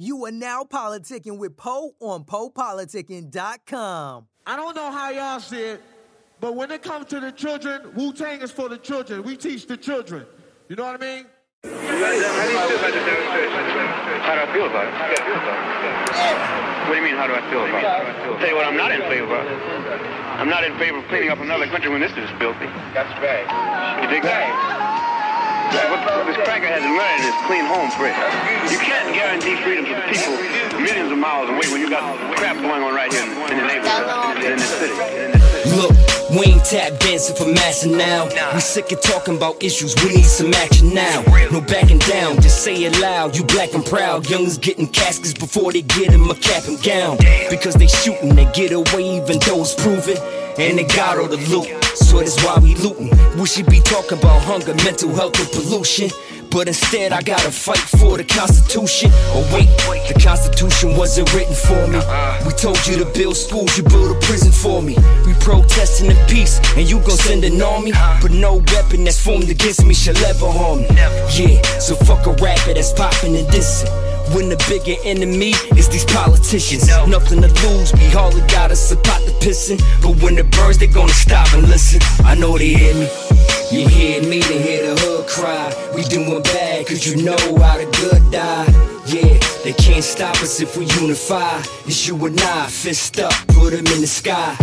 You are now politicking with Po on PolPolitickin.com. I don't know how y'all see it, but when it comes to the children, Wu-Tang is for the children. We teach the children. You know what I mean? How do I feel about it? What do you mean, how do I feel about it? I'll tell you what I'm not in favor of. I'm not in favor of cleaning up another country when this is filthy. That's right. You dig that? What this cracker has in mind is clean home for it. You can't guarantee freedom to the people millions of miles away when you got crap going on right here in the neighborhood, in the city. Look, we ain't tap dancing for massa now. We sick of talking about issues, we need some action now. No backing down, just say it loud, you black and proud. Young's getting caskets before they get in my cap and gown. Because they shooting, they get away even though it's proven. And they got all the loot, so that's why we lootin'. We should be talking about hunger, mental health, and pollution. But instead I gotta fight for the Constitution. Oh wait, the Constitution wasn't written for me. We told you to build schools, you build a prison for me. We protesting in peace, and you gon' send an army. But no weapon that's formed against me shall ever harm me. Yeah, so fuck a rapper that's poppin' and dissin'. When the bigger enemy is these politicians, nothing to lose, we hardly got us a pot to pissin'. But when it burns, they gonna stop and listen. I know they hear me. You hear me, they hear the hood cry. We doing bad, cause you know how the good die. Yeah, they can't stop us if we unify. It's you and I, fist up, put them in the sky.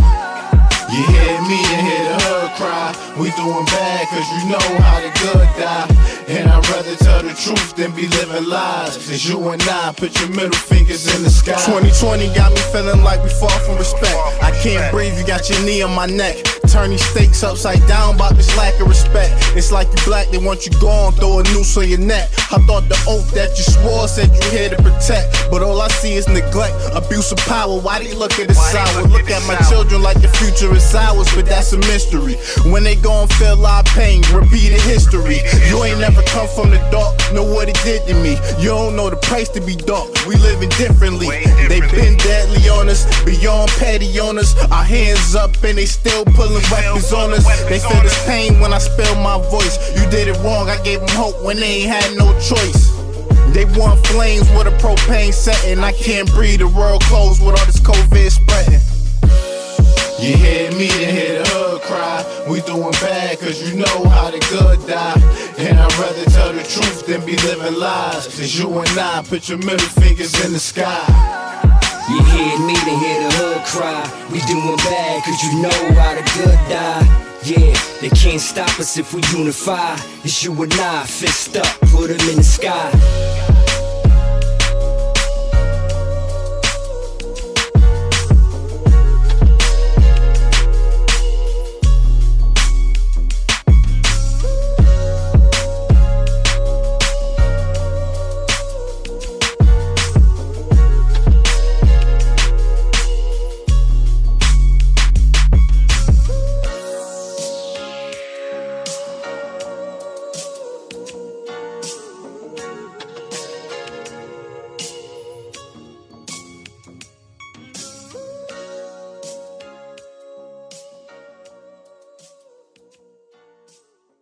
You hear me, you hear the hood cry. We doing bad cause you know how the good die. And I'd rather tell the truth than be living lies. It's you and I, put your middle fingers in the sky. 2020 got me feeling like we far from respect. I can't breathe, you got your knee on my neck. Turn these stakes upside down about this lack of respect. It's like you black, they want you gone, throw a noose on your neck. I thought the oath that you swore said you here to protect, but all I see is neglect, abuse of power. Why they look at it sour? Look at my children like the future is ours, but that's a mystery. When they gon' feel our pain, repeated history. You ain't never come from the dark, know what it did to me. You don't know the price to be dark, we living differently. They been deadly on us, beyond petty on us. Our hands up and they still pulling weapons on us. They feel this pain when I spill my voice. You did it wrong, I gave them hope when they ain't had no choice. They want flames with a propane setting. I can't breathe, the world closed with all this COVID spreading. You hear me, you hear the hood cry. We doing bad cause you know how the good die. And I'd rather tell the truth than be living lies. It's you and I, put your middle fingers in the sky. You hear me, they hear the hood cry. We doing bad, cause you know how the good die. Yeah, they can't stop us if we unify. It's you and I, fist up, put them in the sky.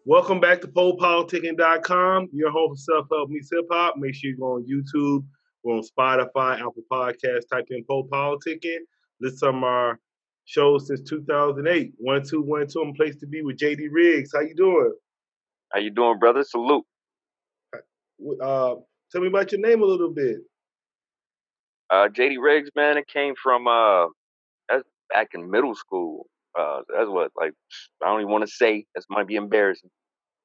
Welcome back to PolPolitickin.com, your home for self-help meets hip-hop. Make sure you go on YouTube, we're on Spotify, Apple Podcasts, type in PolPolitickin. List some of our shows since 2008. 1212 and Place to Be with JD Riggs. How you doing? How you doing, brother? Salute. Tell me about your name a little bit. JD Riggs, man, it came from, that's back in middle school. That's what, like, I don't even want to say. This might be embarrassing.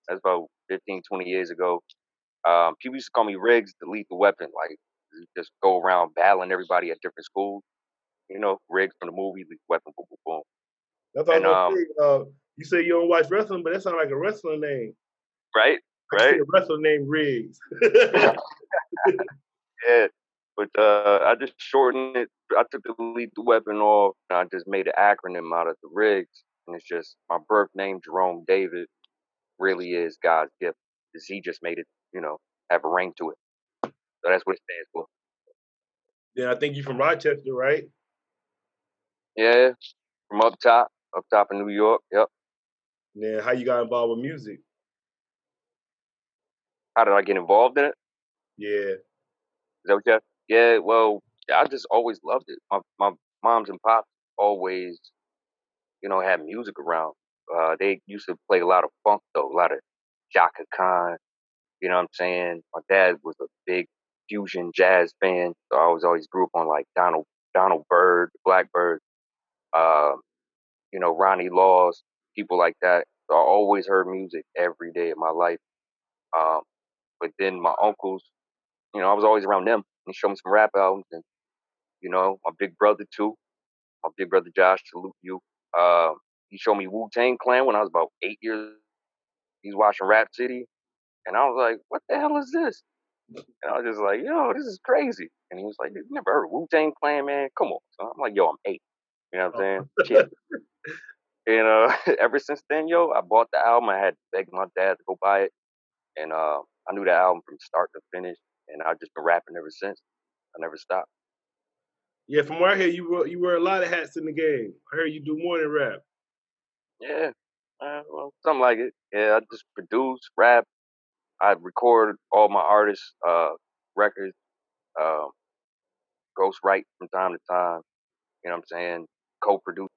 That's about 15, 20 years ago. People used to call me Riggs, the lethal weapon. Like, just go around battling everybody at different schools. You know, Riggs from the movie, lethal weapon, boom, boom, boom. That's all I was going to say. You say you don't watch wrestling, but that sounds like a wrestler name. Right. A wrestler named Riggs. Yeah. But I just shortened it. I took the lethal weapon off, and I just made an acronym out of the Riggs. And it's just my birth name, Jerome David, really is God's gift. He just made it, you know, have a ring to it. So that's what it stands for. Yeah, I think you're from Rochester, right? Yeah, from up top in New York. Yep. Yeah, how you got involved with music? How did I get involved in it? Yeah. Is that what you asked? Yeah, well, I just always loved it. My moms and pops always, had music around. They used to play a lot of funk, though, a lot of Jaka Khan. You know what I'm saying? My dad was a big fusion jazz fan, so I was always grew up on like Donald Bird, Blackbird, Ronnie Laws, people like that. So I always heard music every day of my life. But then my uncles, I was always around them and show them some rap albums, and my big brother too, my big brother Josh, salute you. He showed me Wu-Tang Clan when I was about 8 years. He's watching Rap City. And I was like, what the hell is this? And I was just like, this is crazy. And he was like, you never heard of Wu-Tang Clan, man? Come on. So I'm like, I'm 8. You know what I'm saying? And ever since then, I bought the album. I had to beg my dad to go buy it. And I knew the album from start to finish. And I've just been rapping ever since. I never stopped. Yeah, from where I hear, you wear a lot of hats in the game. I heard you do more than rap. Yeah. Well, something like it. Yeah, I just produce, rap. I record all my artists' records, ghostwrite from time to time, you know what I'm saying, co-produce.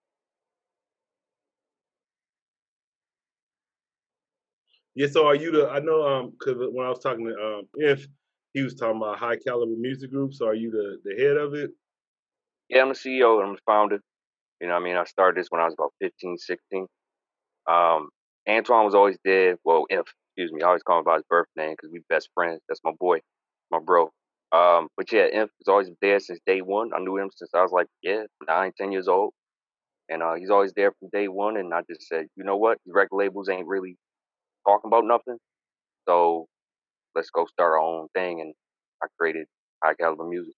Yeah, so are you the, I know, because when I was talking to Inf, he was talking about high caliber music groups. So are you the head of it? Yeah, I'm the CEO and I'm the founder. You know what I mean? I started this when I was about 15, 16. Antoine was always there. Well, Inf. Excuse me, I always call him by his birth name because we best friends. That's my boy, my bro. But yeah, Inf was always there since day one. I knew him since I was like, 9, 10 years old. And he's always there from day one. And I just said, you know what? These record labels ain't really talking about nothing. So let's go start our own thing. And I created High Caliber Music.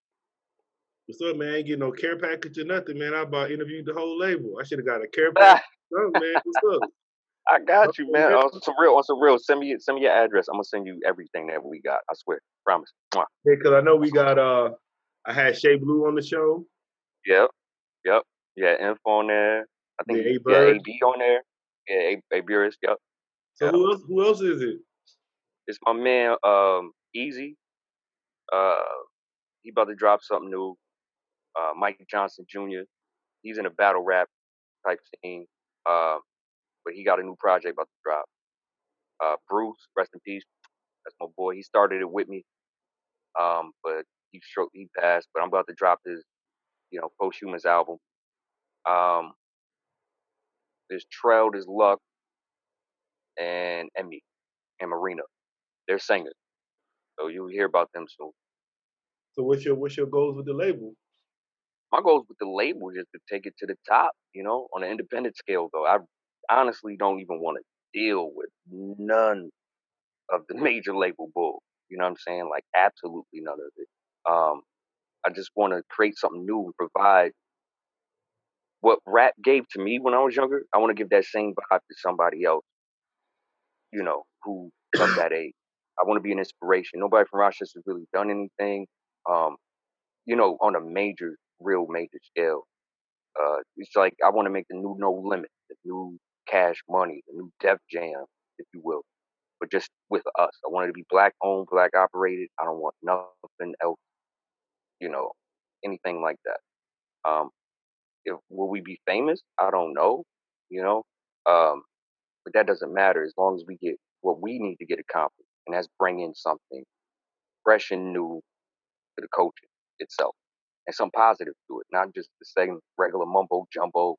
What's up, man? I ain't getting no care package or nothing, man. I about interviewed the whole label. I should have got a care package. What's up, man? What's up? I got you, man. On some real. Send me your address. I'm gonna send you everything that we got. I swear, promise. Mwah. Yeah, because I know we got. I had Shea Blue on the show. Yep. Yeah, Inf on there. I think AB on there. Yeah, Aburis. Yep. So who else is it? It's my man, Easy. He about to drop something new. Mike Johnson Jr. He's in a battle rap type scene. But he got a new project about to drop. Bruce, rest in peace. That's my boy. He started it with me, but he passed. But I'm about to drop his, posthumous album. There's Trail, there's Luck, and me, and Marina. They're singers, so you'll hear about them soon. So what's your goals with the label? My goals with the label is to take it to the top, on an independent scale. Though I honestly don't even want to deal with none of the major label bull. You know what I'm saying? Like, absolutely none of it. I just want to create something new and provide what rap gave to me when I was younger. I want to give that same vibe to somebody else, who of that age. I want to be an inspiration. Nobody from Rochester's really done anything, on a real major scale. It's like I want to make the new No Limit, the new Cash Money, the new Def Jam, if you will, but just with us. I want it to be black owned, black operated. I don't want nothing else, anything like that. Will we be famous? I don't know, but that doesn't matter as long as we get what we need to get accomplished, and that's bring in something fresh and new to the culture itself, and some positive to it, not just the same regular mumbo jumbo.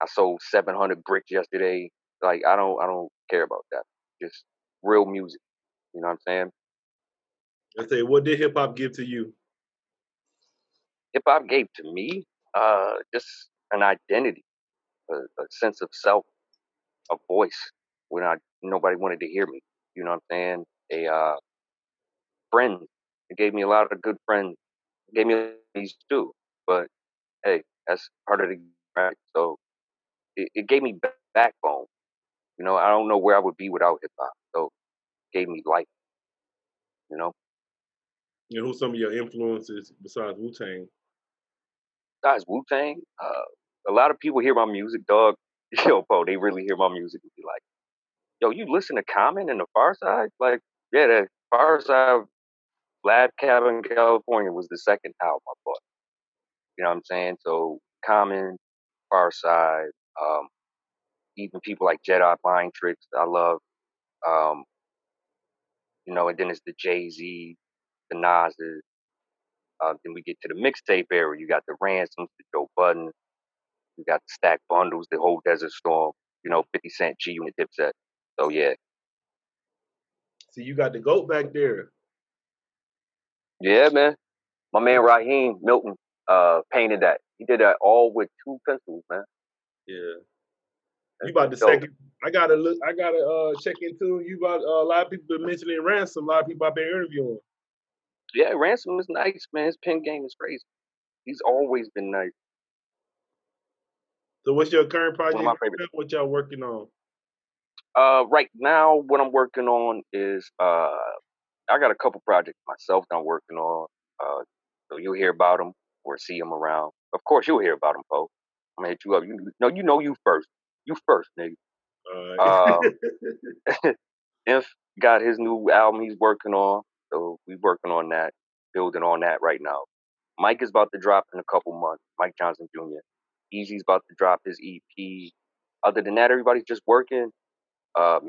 I sold 700 bricks yesterday. Like, I don't care about that. Just real music. You know what I'm saying? I tell you, what did hip hop give to you? Hip hop gave to me just an identity, a sense of self, a voice when nobody wanted to hear me. You know what I'm saying? A friend. It gave me a lot of good friends. It gave me these two, but hey, that's part of the right. So. It gave me backbone. I don't know where I would be without hip hop. So it gave me life. And who's some of your influences besides Wu-Tang? Besides Wu-Tang? A lot of people hear my music, dog. Bro, they really hear my music and be like, you listen to Common and the Far Side? Like, yeah, the Far Side Lab Cabin California was the second album I bought. You know what I'm saying? So Common, Farside, even people like Jedi Mind Tricks, I love. You know, and then it's the Jay-Z, the Nas's. Then we get to the mixtape era. You got the Ransoms, the Joe Budden. You got the Stack Bundles, the whole Desert Storm. You know, 50 Cent, G-Unit, Dipset. So, yeah. So you got the GOAT back there. Yeah, man. My man Raheem Milton painted that. He did that all with two pencils, man. Yeah. You about the second. I gotta check into you about a lot of people been mentioning Ransom. A lot of people I've been interviewing. Yeah, Ransom is nice, man. His pen game is crazy. He's always been nice. So, what's your current project? One of my favorite. What y'all working on? Right now, what I'm working on is I got a couple projects myself that I'm working on. So you'll hear about them or see them around. Of course, you'll hear about them, Poe. I'm gonna hit you up. You first. You first, nigga. All right. Inf got his new album he's working on, so we working on that, building on that right now. Mike is about to drop in a couple months. Mike Johnson Jr. Easy's about to drop his EP. Other than that, everybody's just working,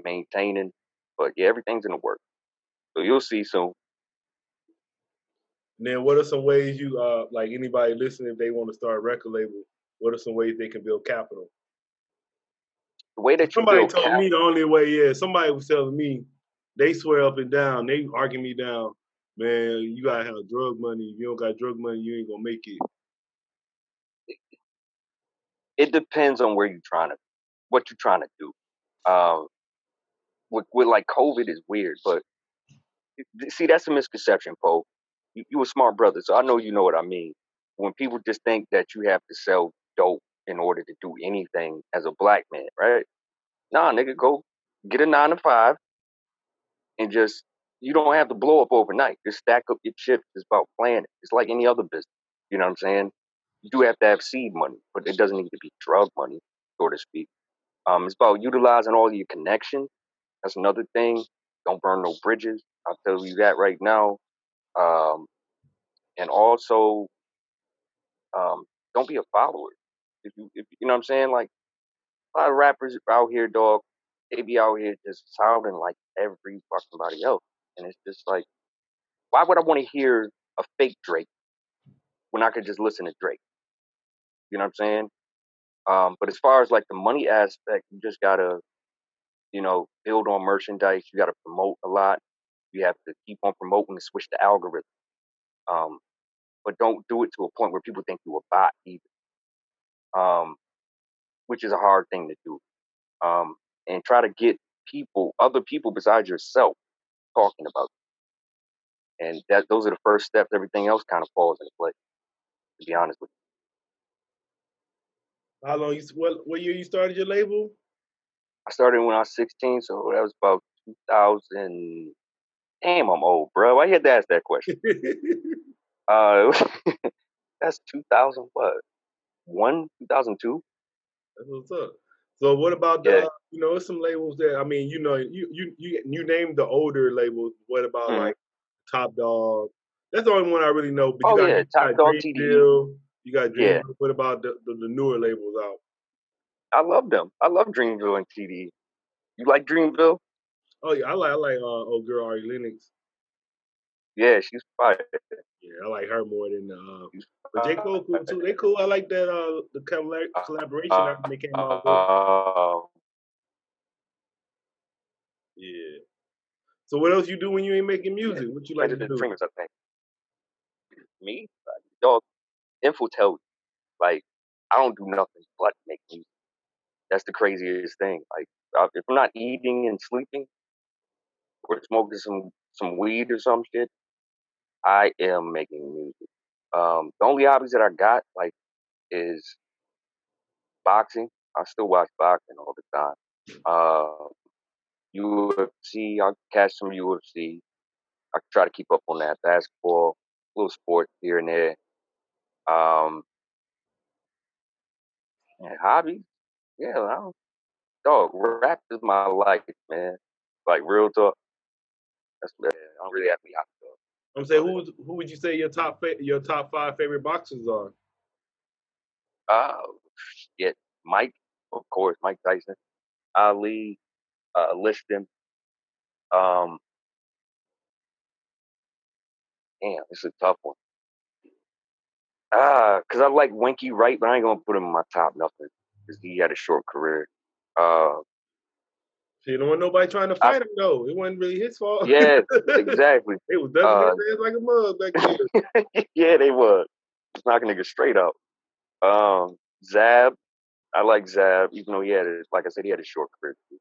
maintaining. But yeah, everything's in the work. So you'll see soon. And then what are some ways you like anybody listening, if they want to start a record label, what are some ways they can build capital? The way that somebody told me the only way, yeah. Somebody was telling me, they swear up and down, they argue me down, man, you gotta have drug money. If you don't got drug money, you ain't gonna make it. It depends on where you're trying to, what you're trying to do. With like COVID is weird, but see, that's a misconception, Poe. You a smart brother, so I know you know what I mean. When people just think that you have to sell dope in order to do anything as a black man, right? Nah, nigga, go get a 9 to 5 and just, you don't have to blow up overnight. Just stack up your chips. It's about planning. It's like any other business. You know what I'm saying? You do have to have seed money, but it doesn't need to be drug money, so to speak. It's about utilizing all your connections. That's another thing. Don't burn no bridges. I'll tell you that right now. And also, don't be a follower. If you know what I'm saying, like a lot of rappers out here, dog, they be out here just sounding like every fucking body else, and it's just like, why would I want to hear a fake Drake when I could just listen to Drake? You know what I'm saying? But as far as like the money aspect, you just gotta, you know, build on merchandise. You gotta promote a lot. You have to keep on promoting and switch the algorithm. But don't do it to a point where people think you a bot either. Which is a hard thing to do. And try to get people, other people besides yourself, talking about it. And that those are the first steps. Everything else kind of falls into place, to be honest with you. How long? What year you started your label? I started when I was 16, so that was about 2000. Damn, I'm old, bro. I had to ask that question. That's 2000 what? 2002. That's what's up. So what about the you know, some labels that, I mean, you know, you named the older labels. What about like Top Dog? That's the only one I really know. But oh, you got, Top Dog, Dreamville. You got Dreamville. Yeah. What about the newer labels out? I love them. I love Dreamville and TDE. You like Dreamville? Oh yeah, I like old girl Ari Lennox. Yeah, she's fire. Yeah, I like her more than but J. Cole cool too. They cool. I like that the collaboration after they came out. Yeah. So what else you do when you ain't making music? What you like to do? Dreamers, I think. Me, dog. Info tells you, like, I don't do nothing but make music. That's the craziest thing. Like, if I'm not eating and sleeping, or smoking some weed or some shit, I am making music. The only hobbies that I got, like, is boxing. I still watch boxing all the time. UFC, I catch some UFC. I try to keep up on that. Basketball, little sports here and there. And hobbies? Yeah, dog, rap is my life, man. Like, real talk. I don't really have any hobbies. I'm saying, who would you say your top five favorite boxers are? Shit, Mike, of course, Mike Tyson, Ali, Liston. Damn, this is a tough one. Cause I like Winky Wright, but I ain't gonna put him in my top nothing because he had a short career. So you don't want nobody trying to fight him though. It wasn't really his fault. Yeah, exactly. It was definitely like a mug back then. Yeah, they was. Just knocking niggas straight up. Zab, I like Zab, even though he had a, like I said, he had a short career too.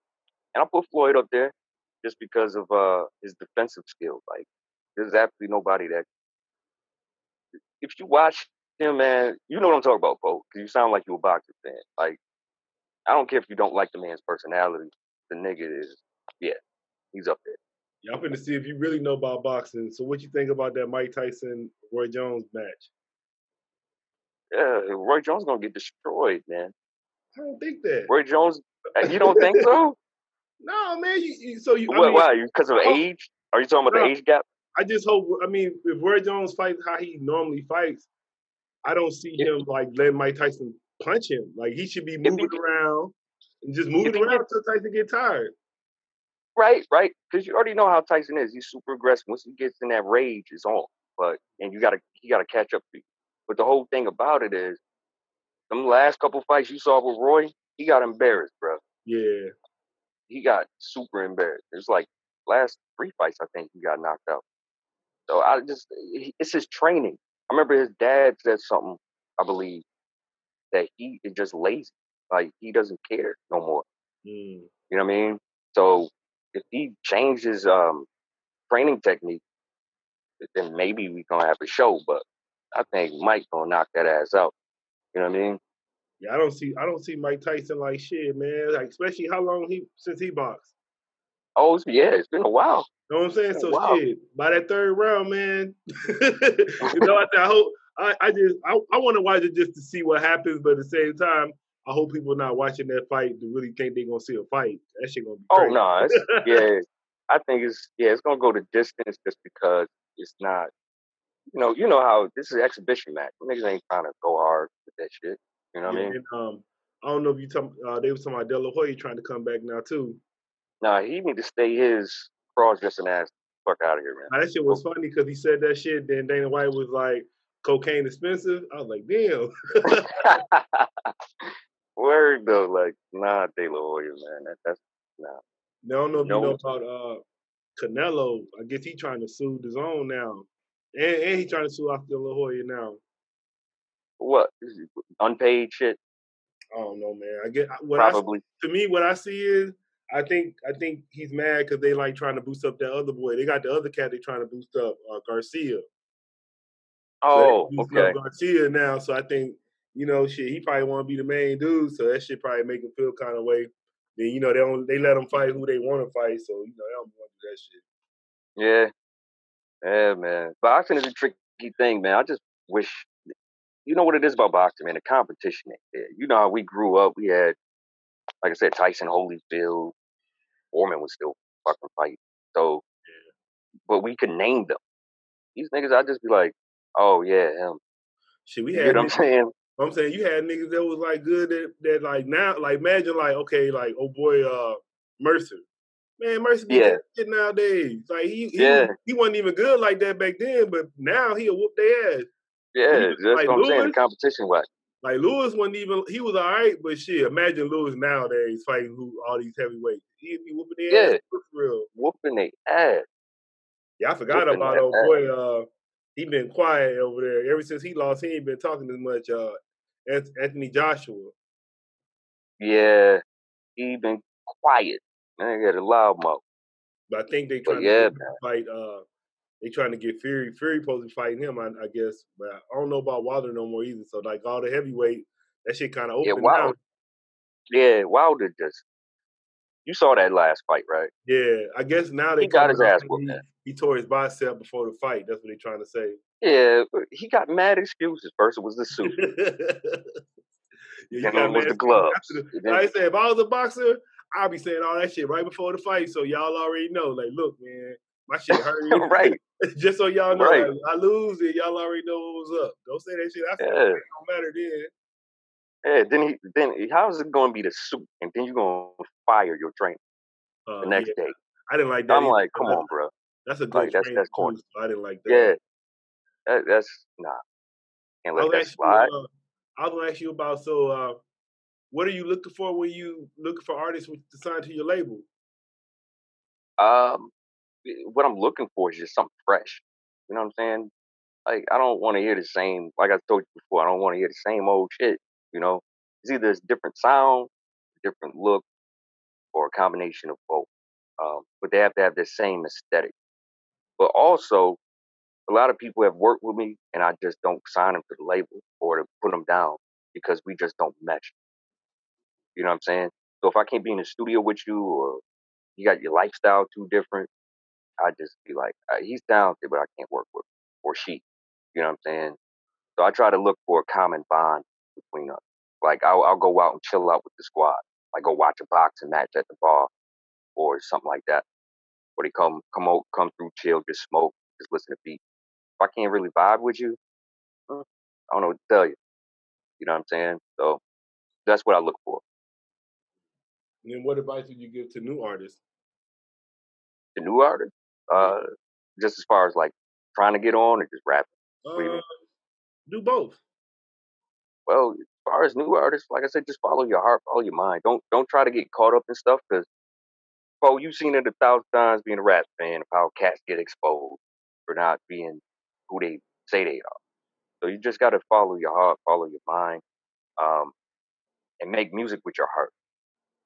And I put Floyd up there just because of his defensive skills. Like there's absolutely nobody that. If you watch him, man, you know what I'm talking about, Bo, because you sound like you're a boxer fan. Like, I don't care if you don't like the man's personality. The nigga is, yeah, he's up there. Yeah, I'm finna see if you really know about boxing. So what you think about that Mike Tyson-Roy Jones match? Yeah, Roy Jones gonna get destroyed, man. I don't think that. Roy Jones, you don't think so? No, man. Why? Because of age? Are you talking about the age gap? I just hope, I mean, if Roy Jones fights how he normally fights, I don't see him, like, letting Mike Tyson punch him. Like, he should be moving around and just moving around until Tyson gets tired. Right. Because you already know how Tyson is. He's super aggressive. Once he gets in that rage, it's on. And he got to catch up to you. But the whole thing about it is, them last couple fights you saw with Roy, he got embarrassed, bro. Yeah. He got super embarrassed. It's like last 3 fights, I think, he got knocked out. So it's his training. I remember his dad said something, I believe, that he is just lazy. Like, he doesn't care no more. Mm. You know what I mean? So if he changes training technique, then maybe we're going to have a show. But I think Mike going to knock that ass out. You know what I mean? Yeah, I don't see Mike Tyson like shit, man. Like, especially how long since he boxed. Oh, yeah, it's been a while. You know what I'm saying? So, shit, by that 3rd round, man, you know, I hope, I want to watch it just to see what happens, but at the same time, I hope people not watching that fight to really think they're going to see a fight. That shit going to be crazy. Oh, no, yeah. I think it's going to go the distance just because it's not, you know how, this is an exhibition match. Niggas ain't trying to go hard with that shit. You know what I mean? And, I don't know if they were talking about De La Hoya trying to come back now, too. Nah, he need to stay his cross-dressing ass fuck out of here, man. Now, that shit was funny because he said that shit, then Dana White was like, cocaine expensive? I was like, damn. Word, though. Like, nah, De La Hoya, man. That's, nah. Now, I don't know if you know about Canelo. I guess he trying to sue his own now. And he trying to sue off De La Hoya now. What? Unpaid shit? I don't know, man. I guess, probably. To me, what I see is, I think he's mad because they like trying to boost up that other boy. They got the other cat they trying to boost up, Garcia. Oh, so okay. Garcia now, so I think, shit, he probably want to be the main dude, so that shit probably make him feel kind of way. Then, they let him fight who they want to fight, so, they don't want to do that shit. Yeah. Yeah, man. Boxing is a tricky thing, man. I just wish, what it is about boxing, man, the competition. You know how we grew up, we had, like I said, Tyson, Holyfield, Foreman was still fucking fighting. So, but we could name them. These niggas, I'd just be like, oh, yeah, him. Shit, we had you know what I'm saying? I'm saying you had niggas that was, like, good that like, now, like, imagine, like, okay, like, oh, boy, Mercer. Man, Mercer be that shit nowadays. Like, he wasn't even good like that back then, but now he'll whoop their ass. Yeah, that's like, what I'm saying, the competition-wise. Like, Lewis wasn't even, he was all right, but shit, imagine Lewis nowadays fighting all these heavyweights. He'd be whooping their ass for real. Whooping their ass. Yeah, I forgot about old boy. He been quiet over there. Ever since he lost, he ain't been talking as much. Anthony Joshua. Yeah, he been quiet. Man, he had a loud mouth. But I think they trying to fight, they trying to get Fury. Fury supposed to be fighting him, I guess. But I don't know about Wilder no more either. So, like, all the heavyweight, that shit kind of opened out. Yeah, Wilder just... You saw that last fight, right? Yeah, I guess now they... He got his ass whooped. He tore his bicep before the fight. That's what they're trying to say. Yeah, he got mad excuses. First, it was the suit. Then it was the gloves. Like I said, if I was a boxer, I'd be saying all that shit right before the fight. So, y'all already know. Like, look, man... My shit hurt. Right. Just so y'all know, right. I lose it. Y'all already know what was up. Don't say that shit. I said, it don't matter then. Yeah, then how's it going to be the soup? And then you're going to fire your trainer the next day. I didn't like that. I'm either. Like, come on, bro. That's a good that's corny. I didn't like that. Yeah. That's nah. Can't let that slide. I was going to ask you about, so what are you looking for when you looking for artists to sign to your label? What I'm looking for is just something fresh. You know what I'm saying? Like, I don't want to hear the same, like I told you before, I don't want to hear the same old shit. You know, it's either a different sound, different look, or a combination of both. But they have to have the same aesthetic. But also, a lot of people have worked with me, and I just don't sign them to the label or to put them down because we just don't mesh. You know what I'm saying? So if I can't be in the studio with you, or you got your lifestyle too different, I just be like, he's talented, but I can't work with him, or she. You know what I'm saying? So I try to look for a common bond between us. Like, I'll go out and chill out with the squad. Like, go watch a boxing match at the bar or something like that. Or they come through, chill, just smoke, just listen to beats. If I can't really vibe with you, I don't know what to tell you. You know what I'm saying? So that's what I look for. And then what advice would you give to new artists? The new artists? Just as far as, like, trying to get on or just rapping? Do both. Well, as far as new artists, like I said, just follow your heart, follow your mind. Don't try to get caught up in stuff because, oh, you've seen it 1,000 times being a rap fan of how cats get exposed for not being who they say they are. So you just got to follow your heart, follow your mind, and make music with your heart.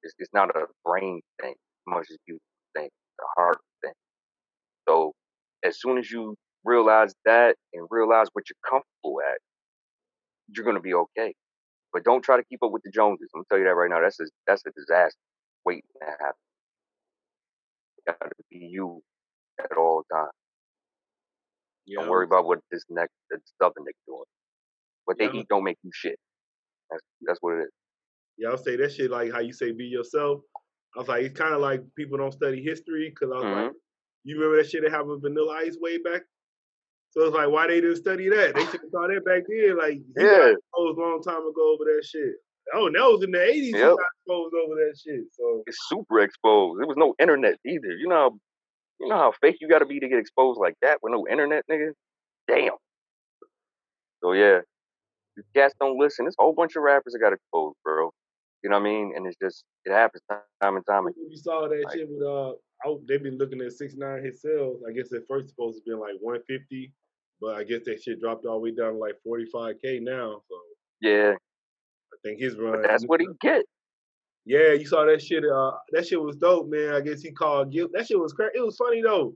It's not a brain thing as much as you think, it's a heart thing. So as soon as you realize that and realize what you're comfortable at, you're going to be okay. But don't try to keep up with the Joneses. I'm going to tell you that right now. That's a disaster waiting to happen. You got to be you at all times. Yeah. Don't worry about what this other nigga doing. What they eat don't make you shit. That's what it is. Yeah, I'll say that shit like how you say be yourself. I was like, it's kind of like people don't study history because I was like, you remember that shit that happened with Vanilla Ice way back? So it's like, why they didn't study that? They should have thought that back then. Like, yeah, got exposed a long time ago over that shit. Oh, that was in the 80s. Yep. He got exposed over that shit. So it's super exposed. There was no internet either. You know how fake you got to be to get exposed like that with no internet, nigga? Damn. So yeah, you cats don't listen. There's a whole bunch of rappers that got exposed, bro. You know what I mean? And it's just, it happens time and time again. You saw that shit with they've been looking at 6ix9ine himself. I guess at first supposed to be like 150. But I guess that shit dropped all the way down to like 45K now. So yeah, I think his run. But that's what he get. Yeah, you saw that shit. That shit was dope, man. I guess he called Gilly. That shit was crazy. It was funny though,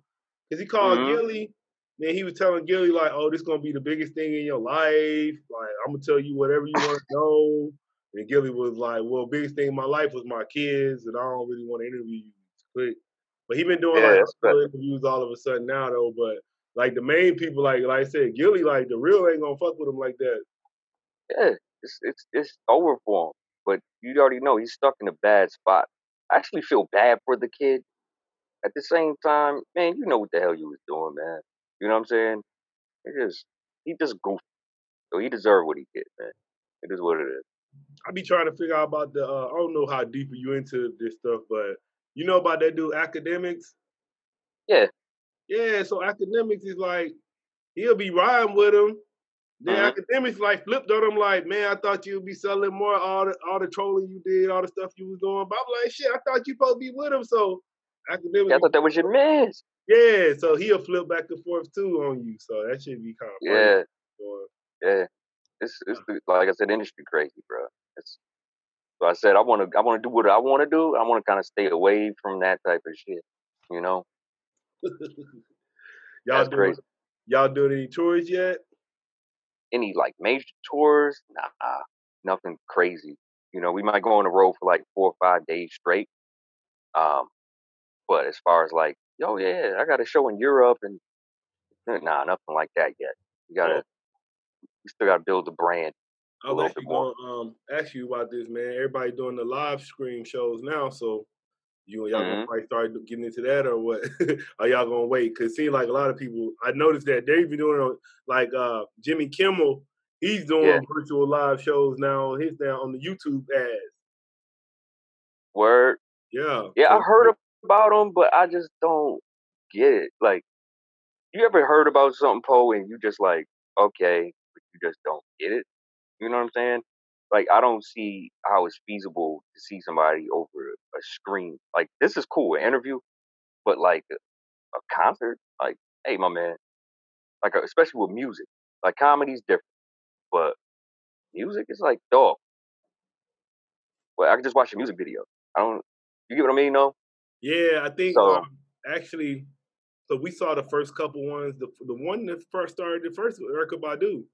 cause he called Gilly. Then he was telling Gilly like, "Oh, this gonna be the biggest thing in your life. Like, I'm gonna tell you whatever you want to know." And Gilly was like, "Well, biggest thing in my life was my kids, and I don't really want to interview you." But he been doing like interviews all of a sudden now though, but. Like, the main people, like I said, Gilly, like, the real ain't gonna fuck with him like that. Yeah, it's over for him. But you already know he's stuck in a bad spot. I actually feel bad for the kid. At the same time, man, you know what the hell you was doing, man. You know what I'm saying? He just goofy. So he deserved what he did, man. It is what it is. I be trying to figure out about the, I don't know how deep are you into this stuff, but you know about that dude, Academics? Yeah. Yeah, so Academics is like, he'll be riding with him. Then Academics like flipped on him like, man, I thought you'd be selling more, all the trolling you did, all the stuff you was doing. But I'm like, shit, I thought you supposed to be with him. So Academics. Yeah, I thought that was your man. Yeah, so he'll flip back and forth too on you. So that should be kind of funny. Yeah. It's like I said, industry crazy, bro. So I said I wanna do what I wanna do. I wanna kinda stay away from that type of shit, you know? Y'all doing any tours yet? Any like major tours? Nah, nothing crazy. You know, we might go on the road for like 4 or 5 days straight. But as far as like, oh yeah, I got a show in Europe and nah, nothing like that yet. We still gotta build the brand. I was actually gonna ask you about this, man. Everybody doing the live stream shows now, so You and y'all gonna probably start getting into that, or what? Are y'all gonna wait? Because it seems like a lot of people, I noticed that they're even doing on, like Jimmy Kimmel, he's doing virtual live shows now on his on the YouTube ads. Word. Yeah. Yeah, I heard about them, but I just don't get it. Like, you ever heard about something, Poe, and you just like, okay, but you just don't get it? You know what I'm saying? Like, I don't see how it's feasible to see somebody over a screen. Like, this is cool, an interview, but like a concert, like, hey, my man, like, especially with music, like comedy's different, but music is like, dog. Well, I can just watch a music video. I don't, you get what I mean, though? Yeah, I think so, actually, so we saw the first couple ones. The one that first started the first was Erykah Badu.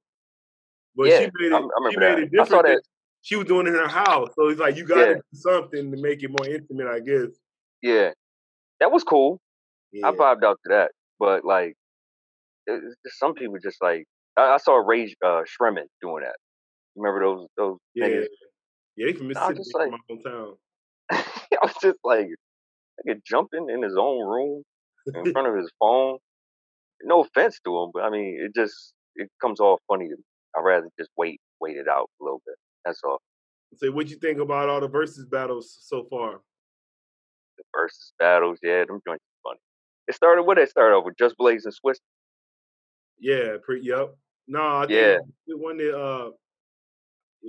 But yeah, she made it different. I saw that. She was doing it in her house. So it's like you got to do something to make it more intimate, I guess. Yeah. That was cool. Yeah. I vibed out to that. But, like, just some people just, like, I saw Ray Shremmin doing that. Remember those niggas? Yeah, they from Mississippi, like, my hometown. I was just like, nigga jumping in his own room in front of his phone. No offense to him, but, I mean, it comes all funny to me. I'd rather just wait it out a little bit. That's all. So what you think about all the versus battles so far? The versus battles, yeah, them joints are funny. It started off with Just Blaze and Swiss. Yeah, yep. No, I think it won the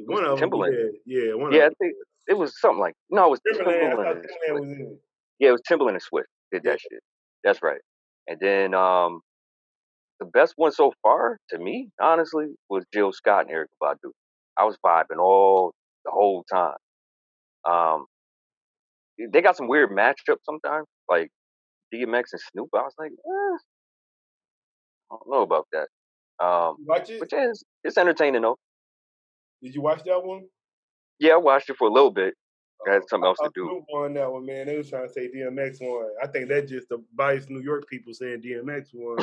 one of them. Timbaland. Yeah, one of them. I think it was something like it was Timbaland. Yeah, it was Timbaland and Swiss did that shit. That's right. And then the best one so far, to me, honestly, was Jill Scott and Erykah Badu. I was vibing the whole time. They got some weird matchups sometimes, like DMX and Snoop. I was like, I don't know about that. Watch it? Which is, it's entertaining, though. Did you watch that one? Yeah, I watched it for a little bit. I had something else to do. Snoop won that one, man. They was trying to say DMX won. I think that's just the biased New York people saying DMX won.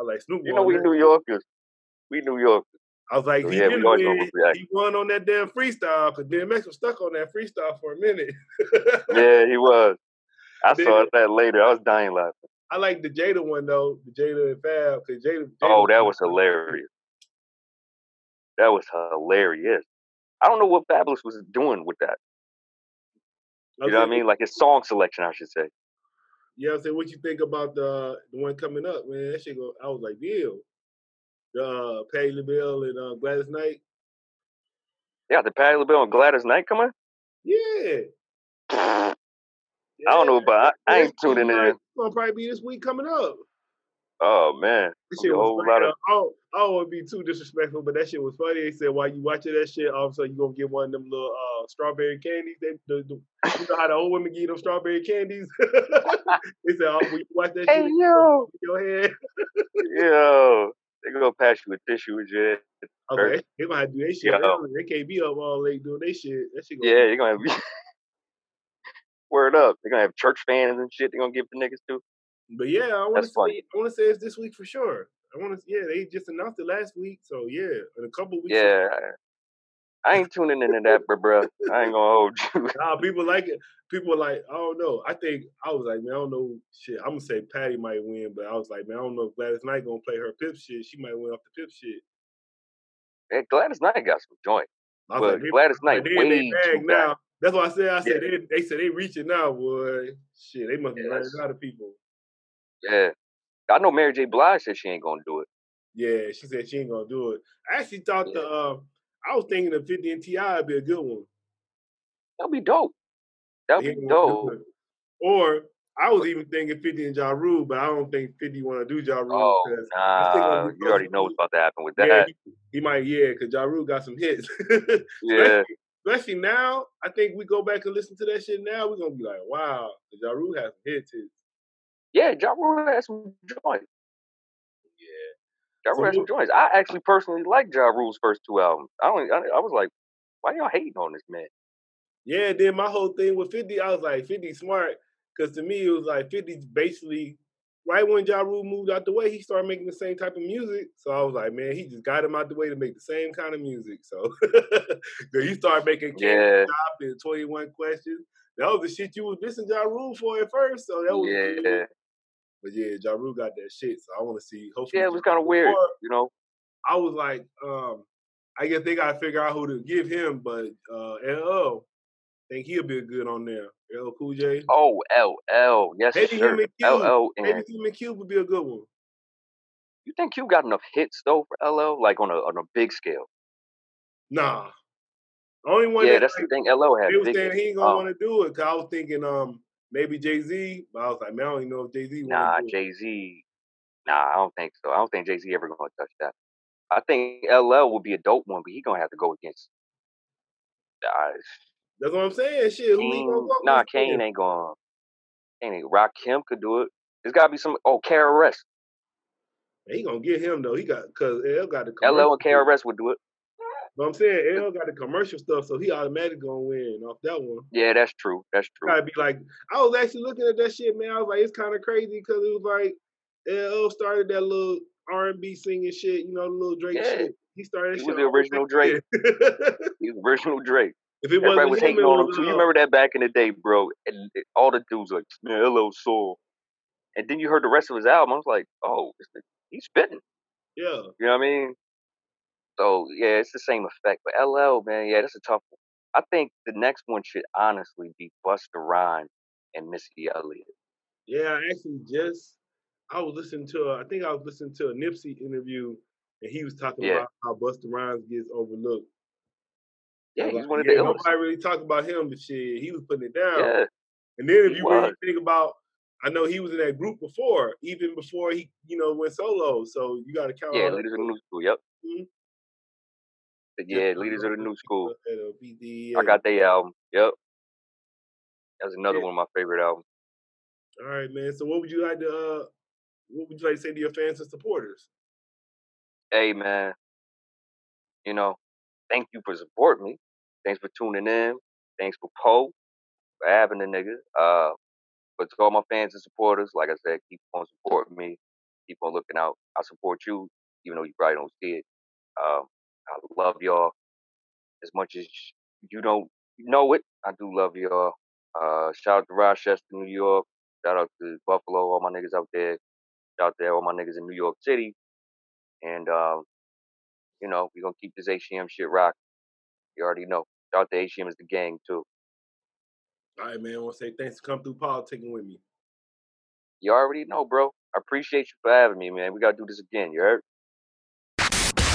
I like Snoop. You know, we New Yorkers. I was like, he won on that damn freestyle because DMX was stuck on that freestyle for a minute. Yeah, he was. I saw that later. I was dying laughing. I like the Jada one, though. The Jada and Fab. Because Jada. Oh, that was hilarious. I don't know what Fabulous was doing with that. You know what I mean? Like his song selection, I should say. Yeah, I was saying, what you think about the one coming up, man? That shit go. I was like, deal. Patti LaBelle and Gladys Knight. Yeah, the Patti LaBelle and Gladys Knight coming? Yeah. I don't know, but I ain't tuned in there. It's going to probably be this week coming up. Oh, man. This shit was funny. I don't want to be too disrespectful, but that shit was funny. They said, while you watching that shit, all of a sudden you're going to get one of them little strawberry candies. You know how the old women get them strawberry candies? They said, when you watch that shit, yo. Your head. Yo. They're going to pass you a tissue with your head. Okay. They're going to have to do their shit. They can't be up all late doing their shit. That shit gonna they're going to have word up. They're going to have church fans and shit they're going to give the niggas to. But yeah, I want to say it's this week for sure. They just announced it last week, so yeah, in a couple weeks. Yeah, I ain't tuning into that, bro. I ain't gonna hold you. Nah, people like it. People like, I don't know. I don't know. Shit, I'm gonna say Patty might win, but I was like, man, I don't know if Gladys Knight gonna play her Pip shit. She might win off the Pip shit. Yeah, Gladys Knight got some joint. I was like, Gladys Knight way too now. That's what I said. They said they reaching now, boy. Shit, they must be running out of people. Yeah. I know Mary J. Blige said she ain't gonna do it. Yeah, she said she ain't gonna do it. I actually thought I was thinking the 50 and T.I. would be a good one. That'd be dope. Or I was even thinking 50 and Ja Rule, but I don't think 50 wanna do Ja Rule. Oh, nah, you already know what's about to happen with that. Yeah, he might, because Ja Rule got some hits. Yeah. Especially now, I think we go back and listen to that shit now, we're gonna be like, wow, Ja Rule has some hits. Yeah, Ja Rule has some joints. Yeah, Ja Rule has some joints. I actually personally like Ja Rule's first two albums. I was like, why y'all hating on this man? Yeah, then my whole thing with 50, I was like, 50 smart, because to me it was like 50's basically right when Ja Rule moved out the way, he started making the same type of music. So I was like, man, he just got him out the way to make the same kind of music. So you start making Can't Stop and 21 Questions. that was the shit you was dissing Ja Rule for at first. So that was cool. But yeah, Ja Rule got that shit. So I want to see. Hopefully, it was kind of weird, you know. I was like, I guess they got to figure out who to give him, but LL, I think he'll be good on there. LL Cool J. Oh, LL, yes, maybe sir. Maybe him and Cube would be a good one. You think Cube got enough hits though for LL, like on a big scale? Nah. Only one. Yeah, that's like, the thing. LL had. They were saying he ain't gonna want to do it. Cause I was thinking, maybe Jay-Z, but I was like, man, I don't even know if Jay-Z. Nah, I don't think so. I don't think Jay-Z ever gonna touch that. I think LL would be a dope one, but he gonna have to go against. That's what I'm saying. Shit, Kane ain't gonna. Rakim could do it. There's gotta be some. Oh, KRS. Man, he gonna get him though. He got because LL got the LL and KRS would do it. But I'm saying LL got the commercial stuff, so he automatically gonna win off that one. Yeah, that's true. That's true. Gotta be like, I was actually looking at that shit, man. I was like, it's kind of crazy because it was like LL started that little R&B singing shit, you know, the little Drake shit. He started. He was the original Drake. He was the original Drake. Everybody was hating on him too. You remember that back in the day, bro? And all the dudes were like, man, LL soul. And then you heard the rest of his album. I was like, oh, he's spitting. Yeah. You know what I mean? So, yeah, it's the same effect. But LL, man, yeah, that's a tough one. I think the next one should honestly be Busta Rhymes and Missy Elliott. Yeah, actually, I was listening to, a Nipsey interview, and he was talking about how Busta Rhymes gets overlooked. Yeah, he's one of the illest. Nobody really talked about him, but shit, he was putting it down. Yeah, and then if you really think about, I know he was in that group before, even before he, you know, went solo. So you got to count. Yeah, Leaders of the New School. Yep. Mm-hmm. Yeah, Leaders of the New School. I got their album. Yep. That was another one of my favorite albums. All right, man. So what would you like to say to your fans and supporters? Hey, man. You know, thank you for supporting me. Thanks for tuning in. Thanks for Poe, for having the nigga. But to all my fans and supporters, like I said, keep on supporting me. Keep on looking out. I support you, even though you probably don't see it. I love y'all. As much as you don't know it, I do love y'all. Shout out to Rochester, New York. Shout out to Buffalo, all my niggas out there. Shout out to all my niggas in New York City. And, you know, we're going to keep this HCM shit rocking. You already know. Shout out to HCM as the gang, too. All right, man. I want to say thanks for coming through politicking with me. You already know, bro. I appreciate you for having me, man. We got to do this again. You heard?